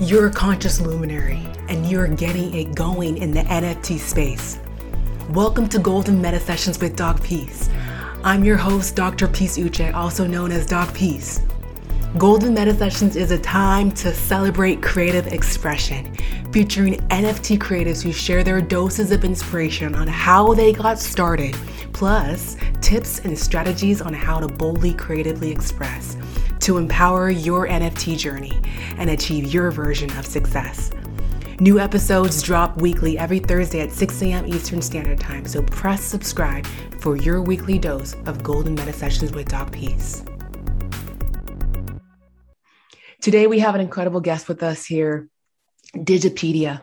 You're a conscious luminary, and you're getting it going in the NFT space. Welcome to Golden Meta Sessions with Doc Peace. I'm your host, Dr. Peace Uche, also known as Doc Peace. Golden Meta Sessions is a time to celebrate creative expression, featuring NFT creatives who share their doses of inspiration on how they got started, plus tips and strategies on how to boldly creatively express to empower your NFT journey and achieve your version of success. New episodes drop weekly every Thursday at 6 a.m. Eastern Standard Time, so press subscribe for your weekly dose of Golden Meta Sessions with Doc Peace. Today we have an incredible guest with us here, Digipedia.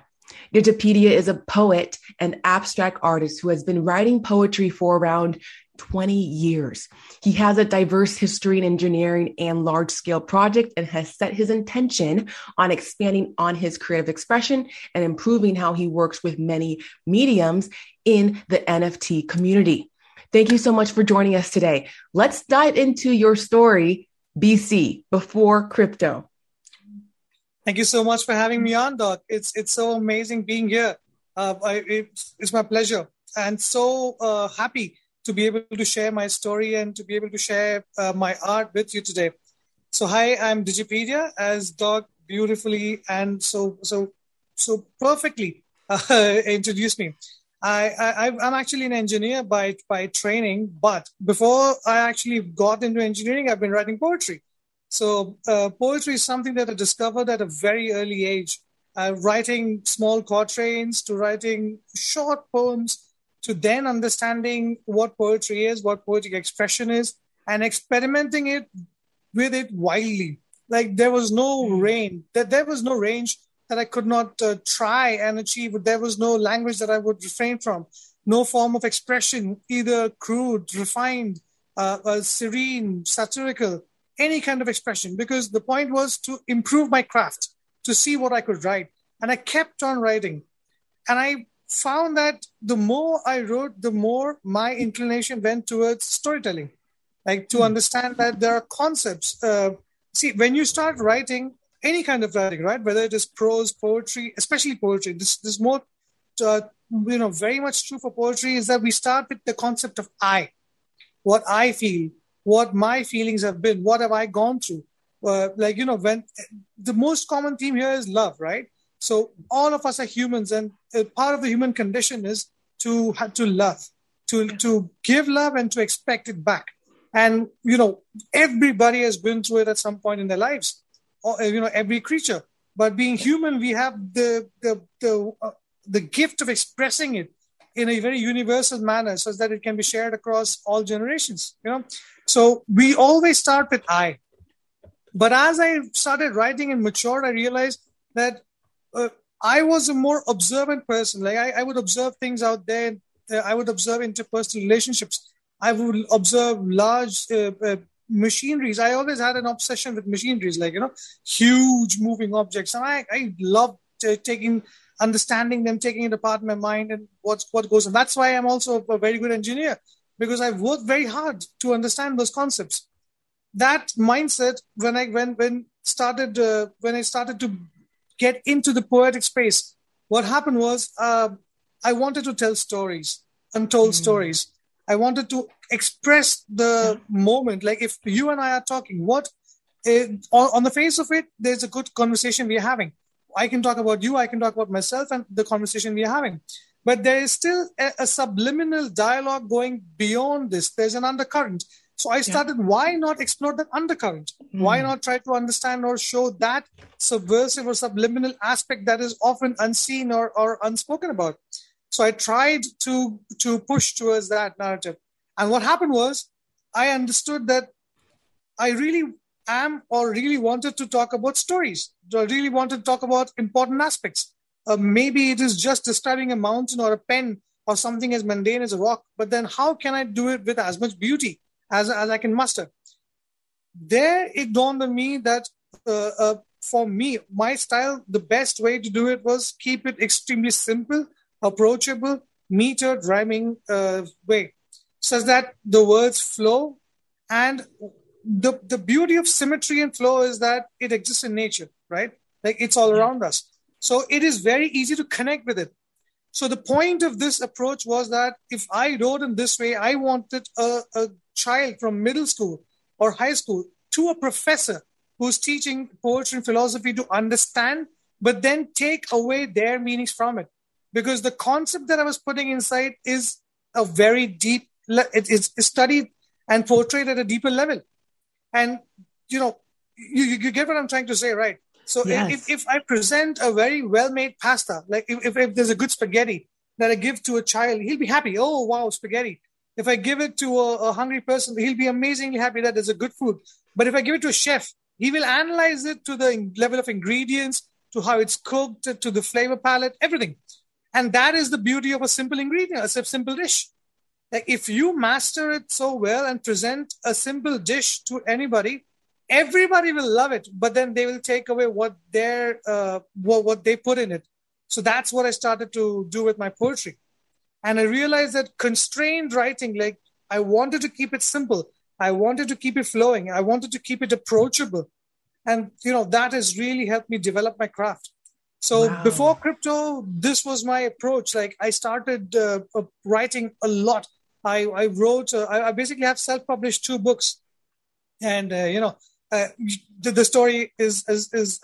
Digipedia is a poet and abstract artist who has been writing poetry for around 20 years. He has a diverse history in engineering and large-scale projects and has set his intention on expanding on his creative expression and improving how he works with many mediums in the NFT community. Thank you so much for joining us today. Let's dive into your story, BC, before crypto. Thank you so much for having me on, Doc. It's so amazing being here. It's my pleasure, and so happy to be able to share my story and to be able to share my art with you today. So hi, I'm Digipedia, as Doc beautifully and so perfectly introduced me. I'm actually an engineer by training, but before I actually got into engineering, I've been writing poetry. So poetry is something that I discovered at a very early age. Writing small quatrains to writing short poems to then understanding what poetry is, what poetic expression is, and experimenting it with it wildly. Like there was no range, that I could not try and achieve. There was no language that I would refrain from, no form of expression, either crude, refined, serene, satirical, any kind of expression, because the point was to improve my craft, to see what I could write. And I kept on writing. And I found that the more I wrote, the more my inclination went towards storytelling, like to understand that there are concepts. When you start writing, any kind of writing, right? Whether it is prose, poetry, especially poetry, this more, very much true for poetry is that we start with the concept of I, what I feel, what my feelings have been, what have I gone through? When the most common theme here is love, right? So all of us are humans, and part of the human condition is to love, to give love and to expect it back. And, everybody has been through it at some point in their lives, every creature. But being human, we have the gift of expressing it in a very universal manner so that it can be shared across all generations, So we always start with I. But as I started writing and matured, I realized that I was a more observant person. Like I would observe things out there. I would observe interpersonal relationships. I would observe large machineries. I always had an obsession with machineries, huge moving objects. And I loved understanding them, taking it apart in my mind and what goes on. That's why I'm also a very good engineer, because I've worked very hard to understand those concepts. That mindset, when I started to get into the poetic space, what happened was I wanted to tell stories, untold stories. I wanted to express the moment. Like if you and I are talking, on the face of it, there's a good conversation we're having. I can talk about you, I can talk about myself and the conversation we're having. But there is still a subliminal dialogue going beyond this. There's an undercurrent. So I started, why not explore that undercurrent? Why not try to understand or show that subversive or subliminal aspect that is often unseen or unspoken about? So I tried to push towards that narrative. And what happened was I understood that I really wanted to talk about stories. I really wanted to talk about important aspects. Maybe it is just describing a mountain or a pen or something as mundane as a rock, but then how can I do it with as much beauty as I can muster? There it dawned on me that for me, my style, the best way to do it was keep it extremely simple, approachable, metered, rhyming way, such that the words flow. And the beauty of symmetry and flow is that it exists in nature, right? Like it's all around us. So it is very easy to connect with it. So the point of this approach was that if I wrote in this way, I wanted a child from middle school or high school to a professor who's teaching poetry and philosophy to understand, but then take away their meanings from it. Because the concept that I was putting inside is a very deep, it is studied and portrayed at a deeper level. And, you know, you get what I'm trying to say, right? So yes. if I present a very well-made pasta, like if there's a good spaghetti that I give to a child, he'll be happy. Oh, wow, spaghetti. If I give it to a hungry person, he'll be amazingly happy that there's a good food. But if I give it to a chef, he will analyze it to the level of ingredients, to how it's cooked, to the flavor palette, everything. And that is the beauty of a simple ingredient, a simple dish. Like if you master it so well and present a simple dish to anybody, everybody will love it, but then they will take away what they put in it. So that's what I started to do with my poetry. And I realized that constrained writing, like I wanted to keep it simple. I wanted to keep it flowing. I wanted to keep it approachable. And, you know, that has really helped me develop my craft. So wow. Before crypto, this was my approach. Like I started writing a lot. I wrote, I basically have self-published 2 books. And, the story is as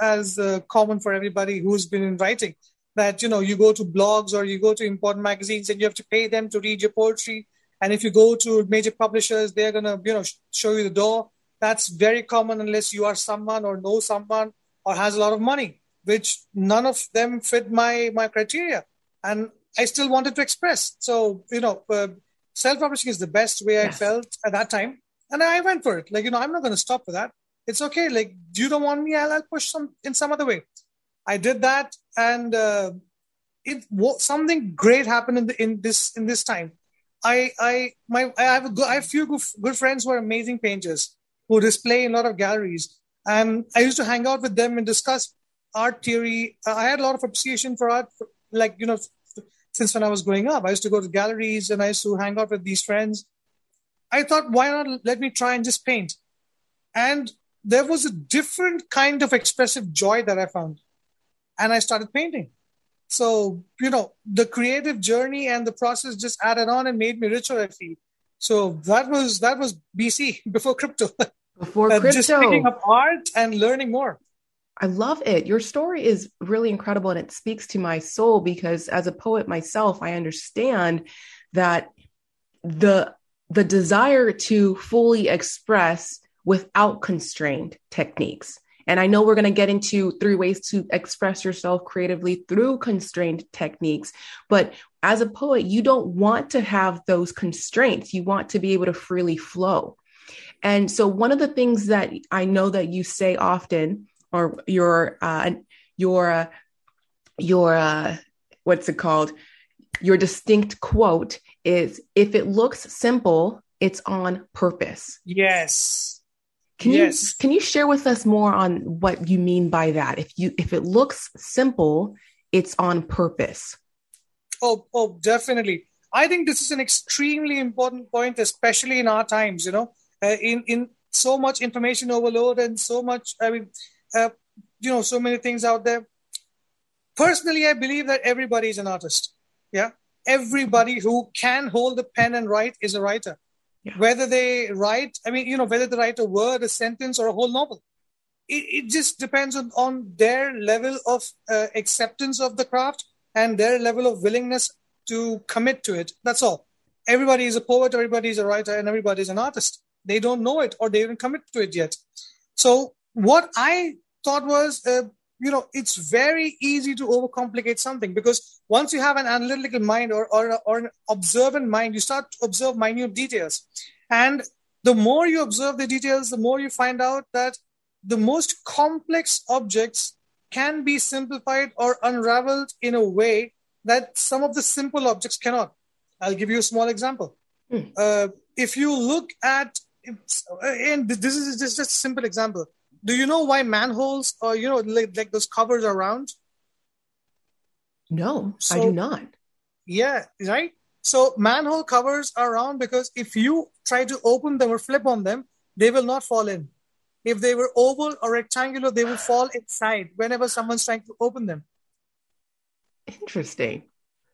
common for everybody who's been in writing that, you know, you go to blogs or you go to important magazines and you have to pay them to read your poetry. And if you go to major publishers, they're going to, you know, show you the door. That's very common unless you are someone or know someone or has a lot of money, which none of them fit my criteria. And I still wanted to express. So, you know, self-publishing is the best way I felt at that time. And I went for it. Like, you know, I'm not going to stop for that. It's okay. Like, you don't want me, I'll push in some other way. I did that. And something great happened in this time. I have a few good friends who are amazing painters who display in a lot of galleries. And I used to hang out with them and discuss art theory. I had a lot of appreciation for art, like, you know, since when I was growing up. I used to go to galleries and I used to hang out with these friends. I thought, why not let me try and just paint? And there was a different kind of expressive joy that I found. And I started painting. So, you know, the creative journey and the process just added on and made me richer, I feel. So that was BC, before crypto. Before crypto. Just picking up art and learning more. I love it. Your story is really incredible. And it speaks to my soul because as a poet myself, I understand that the desire to fully express without constrained techniques. And I know we're going to get into 3 ways to express yourself creatively through constrained techniques. But as a poet, you don't want to have those constraints. You want to be able to freely flow. And so one of the things that I know that you say often, or your distinct quote is, if it looks simple, it's on purpose. Yes. Can you share with us more on what you mean by that? If it looks simple, it's on purpose. Oh, definitely. I think this is an extremely important point, especially in our times, you know, in so much information overload and so much, so many things out there. Personally, I believe that everybody is an artist. Yeah. Everybody who can hold a pen and write is a writer. Yeah. Whether they write, whether they write a word, a sentence, or a whole novel, it just depends on their level of acceptance of the craft and their level of willingness to commit to it. That's all. Everybody is a poet, everybody is a writer, and everybody is an artist. They don't know it or they haven't commit to it yet. So what I thought was, it's very easy to overcomplicate something because once you have an analytical mind or an observant mind, you start to observe minute details. And the more you observe the details, the more you find out that the most complex objects can be simplified or unraveled in a way that some of the simple objects cannot. I'll give you a small example. If you look at, and this is just a simple example. Do you know why manholes or, like those covers are round? No, I do not. Yeah, right? So manhole covers are round because if you try to open them or flip on them, they will not fall in. If they were oval or rectangular, they would fall inside whenever someone's trying to open them. Interesting.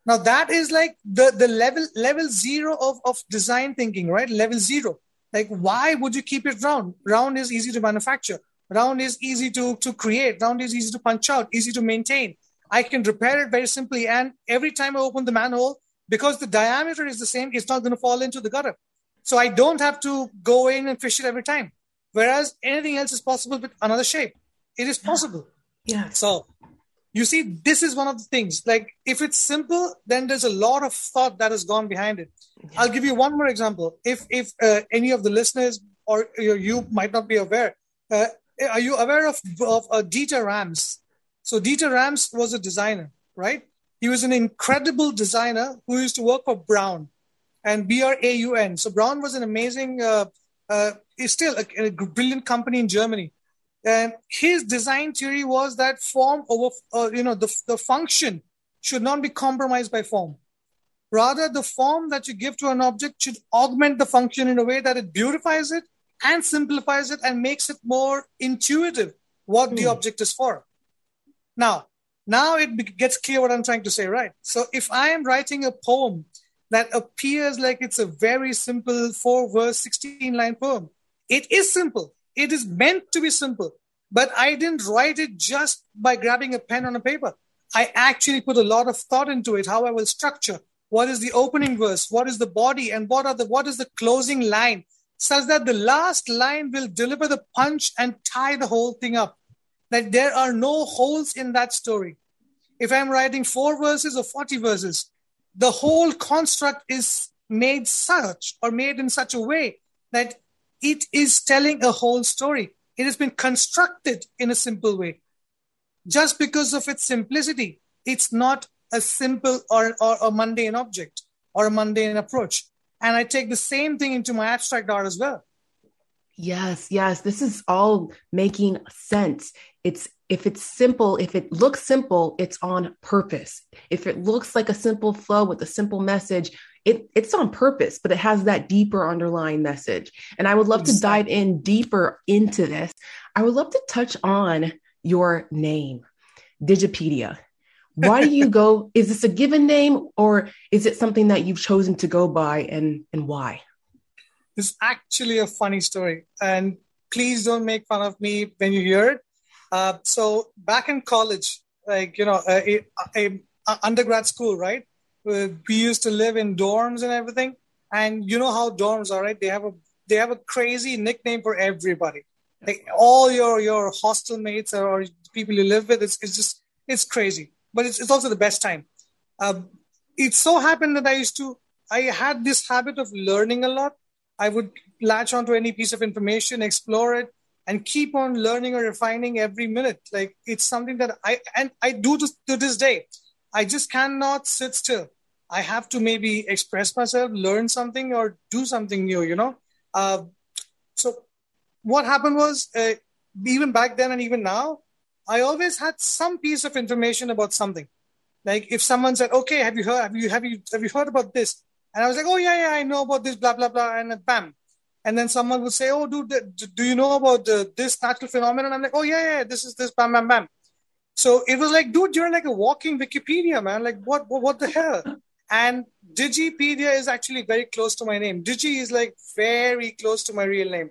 Now that is like the level zero of design thinking, right? Level zero. Like, why would you keep it round? Round is easy to manufacture. Round is easy to create. Round is easy to punch out, easy to maintain. I can repair it very simply. And every time I open the manhole, because the diameter is the same, it's not going to fall into the gutter. So I don't have to go in and fish it every time. Whereas anything else is possible with another shape. It is possible. Yeah. So you see, this is one of the things. Like, if it's simple, then there's a lot of thought that has gone behind it. Yeah. I'll give you one more example. If any of the listeners or you might not be aware, are you aware of Dieter Rams? So Dieter Rams was a designer, right? He was an incredible designer who used to work for Braun, and B-R-A-U-N. So Braun was an amazing, is still a brilliant company in Germany. And his design theory was that form over, the function should not be compromised by form. Rather, the form that you give to an object should augment the function in a way that it beautifies it and simplifies it and makes it more intuitive what the object is for. Now it gets clear what I'm trying to say, right? So if I am writing a poem that appears like it's a very simple 4-verse, 16-line poem, it is simple. It is meant to be simple, but I didn't write it just by grabbing a pen on a paper. I actually put a lot of thought into it, how I will structure, what is the opening verse, what is the body, and what is the closing line, such that the last line will deliver the punch and tie the whole thing up. That there are no holes in that story. If I'm writing 4 verses or 40 verses, the whole construct is made in such a way that it is telling a whole story. It has been constructed in a simple way. Just because of its simplicity, it's not a simple or a mundane object or a mundane approach. And I take the same thing into my abstract art as well. Yes. This is all making sense. If it's simple, if it looks simple, it's on purpose. If it looks like a simple flow with a simple message, it's on purpose, but it has that deeper underlying message. And I would love to dive in deeper into this. I would love to touch on your name, Digipedia. Why do you go? Is this a given name, or is it something that you've chosen to go by, and why? It's actually a funny story, and please don't make fun of me when you hear it. So back in college, undergrad school, right? We used to live in dorms and everything, and you know how dorms are, right? They have a crazy nickname for everybody. Like all your hostel mates or people you live with, it's crazy. But it's also the best time. It so happened that I had this habit of learning a lot. I would latch onto any piece of information, explore it, and keep on learning or refining every minute. Like it's something that I do to this day. I just cannot sit still. I have to maybe express myself, learn something, or do something new, you know? So what happened was, even back then and even now, I always had some piece of information about something. Like if someone said, okay, have you heard about this? And I was like, oh, yeah, I know about this, blah, blah, blah, and bam. And then someone would say, oh, dude, do you know about this natural phenomenon? I'm like, oh, yeah, this is this, bam, bam, bam. So it was like, dude, you're like a walking Wikipedia, man. Like, what the hell? And Digipedia is actually very close to my name. Digi is like very close to my real name,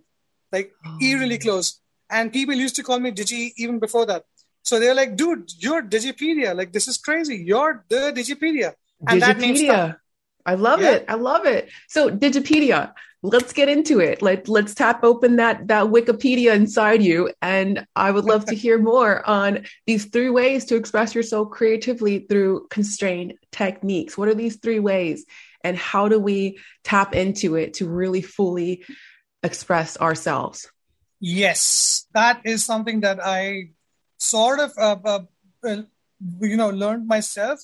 like eerily close. And people used to call me Digi even before that. So they were like, dude, you're Digipedia. Like, this is crazy. You're the Digipedia. And Digipedia. That name stuck. I love it. I love it. So Digipedia, let's get into it. Let's tap open that Wikipedia inside you. And I would love to hear more on these 3 ways to express yourself creatively through constrained techniques. What are these 3 ways, and how do we tap into it to really fully express ourselves? Yes, that is something that I sort of, learned myself.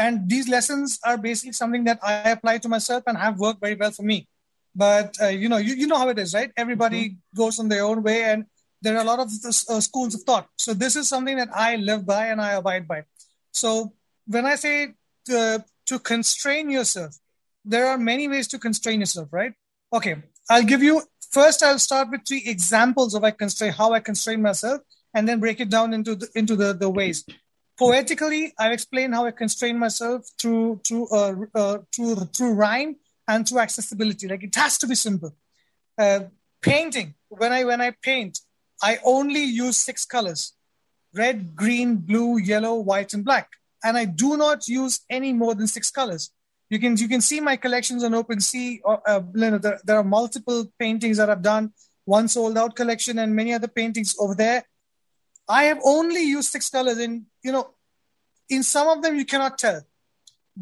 And these lessons are basically something that I apply to myself and have worked very well for me. But, you know how it is, right? Everybody goes on their own way, and there are a lot of schools of thought. So this is something that I live by and I abide by. So when I say to constrain yourself, there are many ways to constrain yourself, right? Okay, I'll give you First, I'll start with three examples of how I constrain myself, and then break it down into the ways. Poetically, I'll explain how I constrain myself through rhyme and through accessibility. Like, it has to be simple. Painting. When I paint, I only use 6 colors: red, green, blue, yellow, white, and black. And I do not use any more than 6 colors. You can see my collections on OpenSea. There are multiple paintings that I've done, one sold out collection and many other paintings over there. I have only used 6 colors, and in some of them you cannot tell,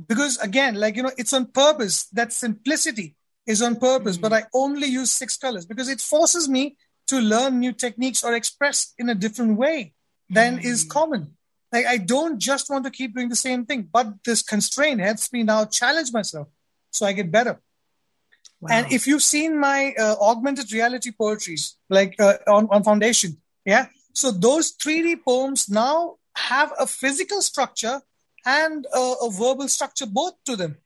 because again, it's on purpose. That simplicity is on purpose. But I only use 6 colors because it forces me to learn new techniques or express in a different way than is common. Like, I don't just want to keep doing the same thing, but this constraint helps me now challenge myself so I get better. Wow. And if you've seen my augmented reality poetries, on Foundation, yeah? So those 3D poems now have a physical structure and a verbal structure, both to them.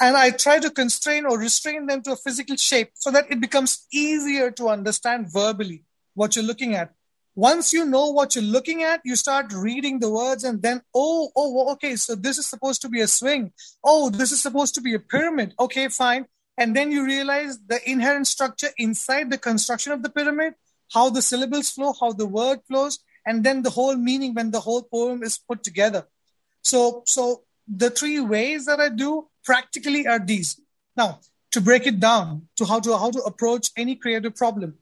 And I try to constrain or restrain them to a physical shape so that it becomes easier to understand verbally what you're looking at. Once you know what you're looking at, you start reading the words, and then, okay, so this is supposed to be a swing. Oh, this is supposed to be a pyramid. Okay, fine. And then you realize the inherent structure inside the construction of the pyramid, how the syllables flow, how the word flows, and then the whole meaning when the whole poem is put together. So the 3 ways that I do practically are these. Now, to break it down to how to approach any creative problem.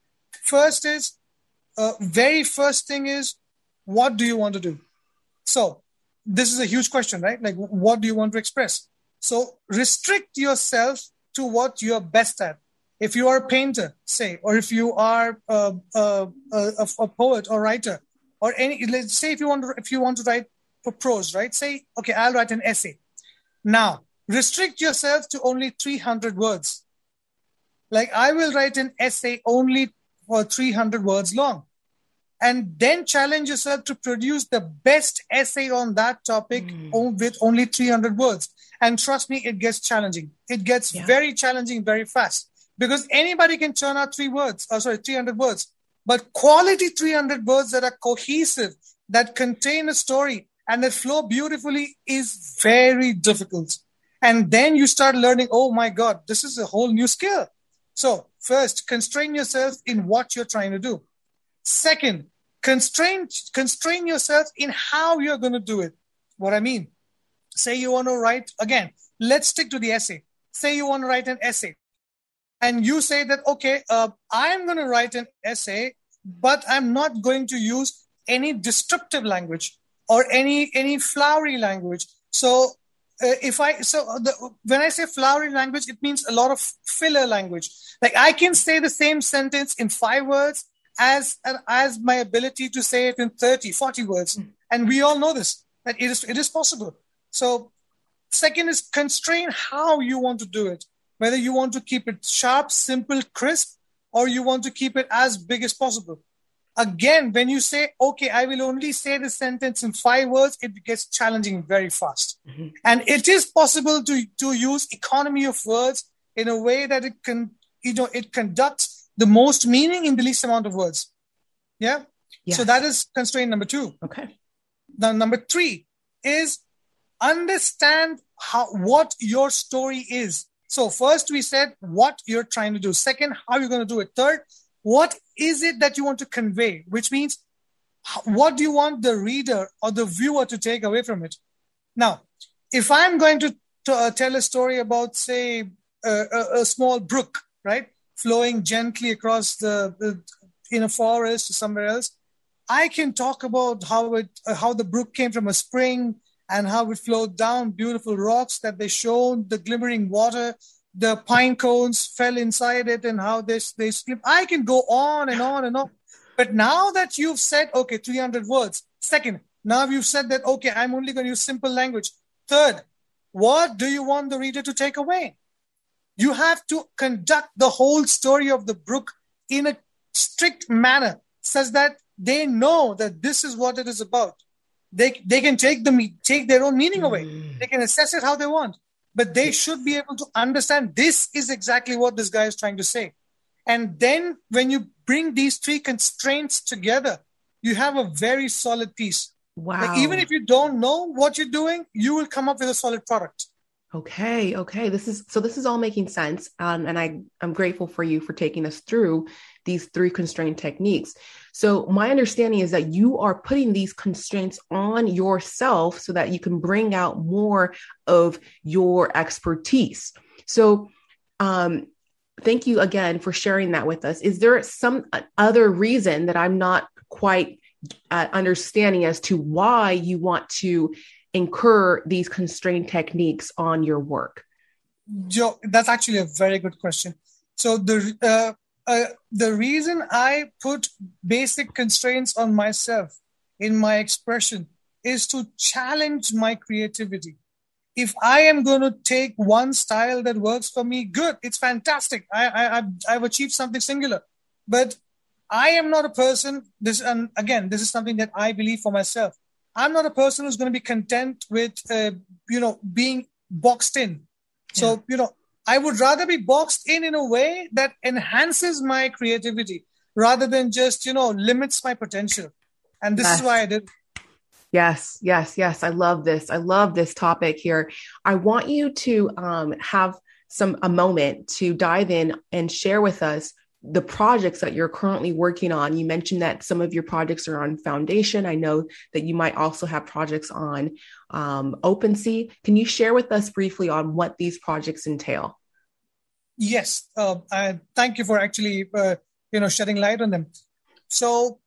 Very first thing is, what do you want to do? So this is a huge question, right? Like, what do you want to express? So restrict yourself to what you're best at. If you are a painter, say, or if you are a poet or writer, or let's say if you want to write for prose, right? Say, okay, I'll write an essay. Now, restrict yourself to only 300 words. Like, I will write an essay only for 300 words long, and then challenge yourself to produce the best essay on that topic with only 300 words. And trust me, it gets challenging. It gets very challenging very fast, because anybody can churn out 300 words, but quality 300 words that are cohesive, that contain a story and that flow beautifully is very difficult. And then you start learning, oh my God, this is a whole new skill. So first, constrain yourself in what you're trying to do. Second, constrain yourself in how you're going to do it. What I mean, say you want to write, again, let's stick to the essay. Say you want to write an essay, and you say that, okay, I'm going to write an essay, but I'm not going to use any descriptive language or any flowery language. So when I say flowery language, it means a lot of filler language. Like, I can say the same sentence in 5 words as my ability to say it in 30, 40 words. And we all know this, that it is possible. So second is constrain how you want to do it, whether you want to keep it sharp, simple, crisp, or you want to keep it as big as possible. Again, when you say, okay, I will only say the sentence in 5 words, it gets challenging very fast. Mm-hmm. And it is possible to use economy of words in a way that it can, it conducts the most meaning in the least amount of words. Yeah. Yes. So that is constraint number 2. Okay. Now, number 3 is understand what your story is. So first we said what you're trying to do. Second, how you're going to do it. Third, what is it that you want to convey? Which means, what do you want the reader or the viewer to take away from it? Now, if I'm going to tell a story about, say, a small brook, right, flowing gently across in a forest or somewhere else, I can talk about how the brook came from a spring and how it flowed down beautiful rocks that they shone, the glimmering water. The pine cones fell inside it and how they slipped. I can go on and on and on. But now that you've said, okay, 300 words. Second, now you've said that, okay, I'm only going to use simple language. Third, what do you want the reader to take away? You have to conduct the whole story of the brook in a strict manner such that they know that this is what it is about. They can take their own meaning away. They can assess it how they want. But they should be able to understand this is exactly what this guy is trying to say. And then when you bring these three constraints together, you have a very solid piece. Wow. Like even if you don't know what you're doing, you will come up with a solid product. Okay. Okay. This is all making sense. And I'm grateful for you for taking us through these three constraint techniques. So my understanding is that you are putting these constraints on yourself so that you can bring out more of your expertise. So, thank you again for sharing that with us. Is there some other reason that I'm not quite understanding as to why you want to incur these constraint techniques on your work? Joe, that's actually a very good question. So the reason I put basic constraints on myself in my expression is to challenge my creativity. If I am going to take one style that works for me, good, it's fantastic. I've achieved something singular. But I am not a person, this is something that I believe for myself. I'm not a person who's going to be content with, being boxed in. So, I would rather be boxed in a way that enhances my creativity rather than just, limits my potential. And this is why I did. Yes. I love this. I love this topic here. I want you to have a moment to dive in and share with us the projects that you're currently working on. You mentioned that some of your projects are on Foundation. I know that you might also have projects on OpenSea. Can you share with us briefly on what these projects entail? Yes. I thank you for actually, shedding light on them. So,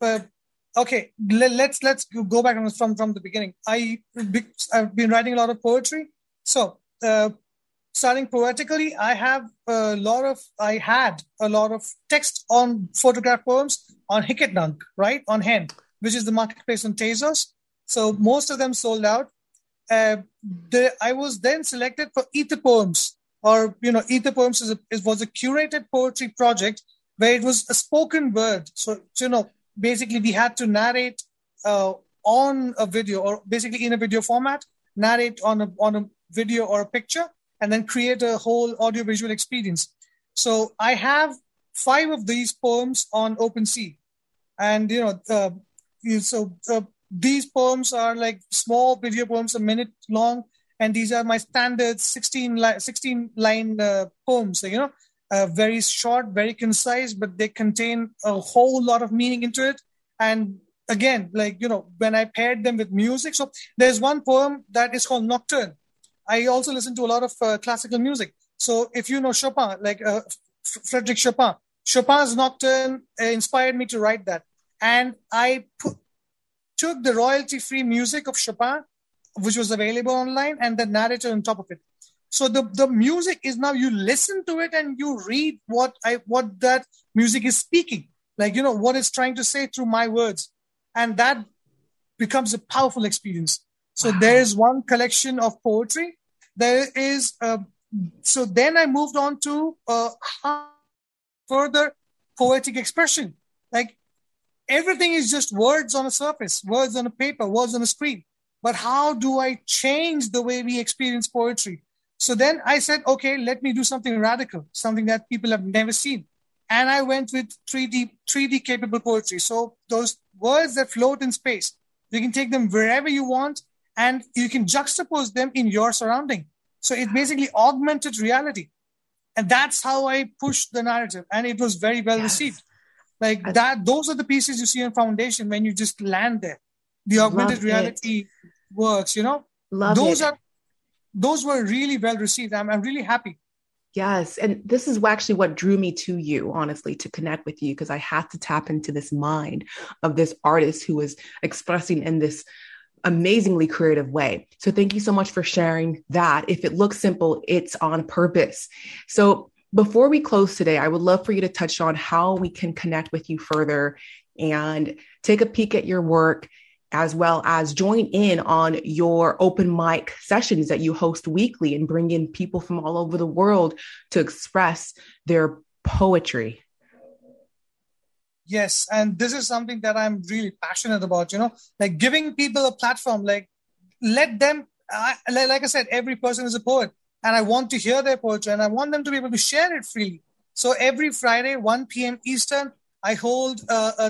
okay, let's go back from the beginning. I've been writing a lot of poetry. So starting poetically, I had a lot of text on photograph poems on Hic et Nunc, right? On Hen, which is the marketplace on Tezos. So most of them sold out. I was then selected for Ether Poems, Ether Poems was a curated poetry project where it was a spoken word. So, basically, we had to narrate on a video, or basically in a video format, narrate on a video or a picture, and then create a whole audiovisual experience. So I have 5 of these poems on OpenSea, and these poems are like small video poems, a minute long, and these are my standard 16 line poems. Very short, very concise, but they contain a whole lot of meaning into it. And again, when I paired them with music, so there's one poem that is called Nocturne. I also listen to a lot of classical music. So if you know Chopin, Frederick Chopin, Chopin's Nocturne inspired me to write that. And I took the royalty-free music of Chopin, which was available online, and the narrator on top of it. So the music is now, you listen to it and you read what that music is speaking, what it's trying to say through my words. And that becomes a powerful experience. So wow. There is one collection of poetry. There is, so then I moved on to further poetic expression. Like everything is just words on a surface, words on a paper, words on a screen. But how do I change the way we experience poetry? So then I said, okay, let me do something radical, something that people have never seen. And I went with 3D capable poetry. So those words that float in space, you can take them wherever you want and you can juxtapose them in your surrounding. So it basically augmented reality. And that's how I pushed the narrative. And it was very well received. Like that, those are the pieces you see in Foundation when you just land there. The augmented reality works, Love those it. Those were really well received. I'm really happy. Yes. And this is actually what drew me to you, honestly, to connect with you, because I had to tap into this mind of this artist who was expressing in this amazingly creative way. So thank you so much for sharing that. If it looks simple, it's on purpose. So before we close today, I would love for you to touch on how we can connect with you further and take a peek at your work, as well as join in on your open mic sessions that you host weekly and bring in people from all over the world to express their poetry. Yes. And this is something that I'm really passionate about, giving people a platform, like I said, every person is a poet and I want to hear their poetry and I want them to be able to share it freely. So every Friday, 1 p.m. Eastern, I hold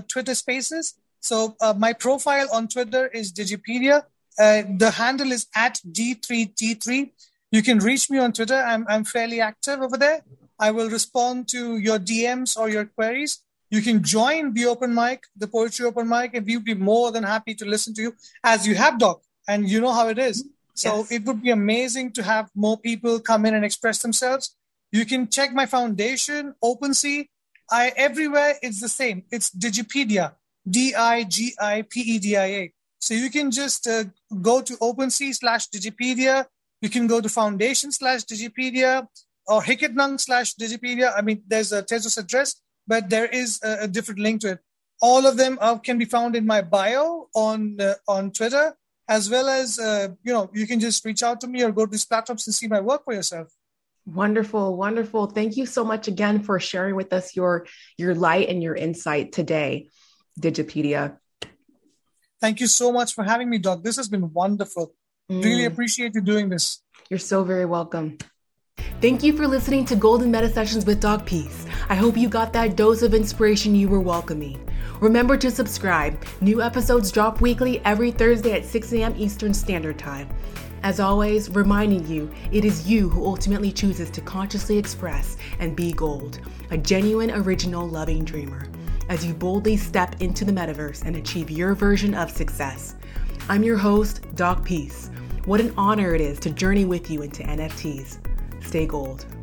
Twitter Spaces. So my profile on Twitter is Digipedia. The handle is at D3T3. You can reach me on Twitter. I'm fairly active over there. I will respond to your DMs or your queries. You can join the open mic, the poetry open mic, and we'd be more than happy to listen to you as you have, Doc. And you know how it is. So yes, it would be amazing to have more people come in and express themselves. You can check my foundation, OpenSea. Everywhere it's the same. It's Digipedia, D-I-G-I-P-E-D-I-A. So you can just go to OpenSea/Digipedia. You can go to Foundation/Digipedia or Hic et Nunc /Digipedia. I mean, there's a Tezos address, but there is a different link to it. All of them can be found in my bio on Twitter, as well as, you can just reach out to me or go to these platforms and see my work for yourself. Wonderful, wonderful. Thank you so much again for sharing with us your light and your insight today, Digipedia. Thank you so much for having me, Doc. This has been wonderful. Really appreciate you doing this. You're so very welcome. Thank you for listening to Golden Meta Sessions with Dr. Peace. I hope you got that dose of inspiration you were welcoming. Remember to subscribe. New episodes drop weekly every Thursday at 6 a.m. Eastern Standard Time. As always, reminding you, it is you who ultimately chooses to consciously express and be gold, a genuine, original, loving dreamer, as you boldly step into the metaverse and achieve your version of success. I'm your host, Doc Peace. What an honor it is to journey with you into NFTs. Stay gold.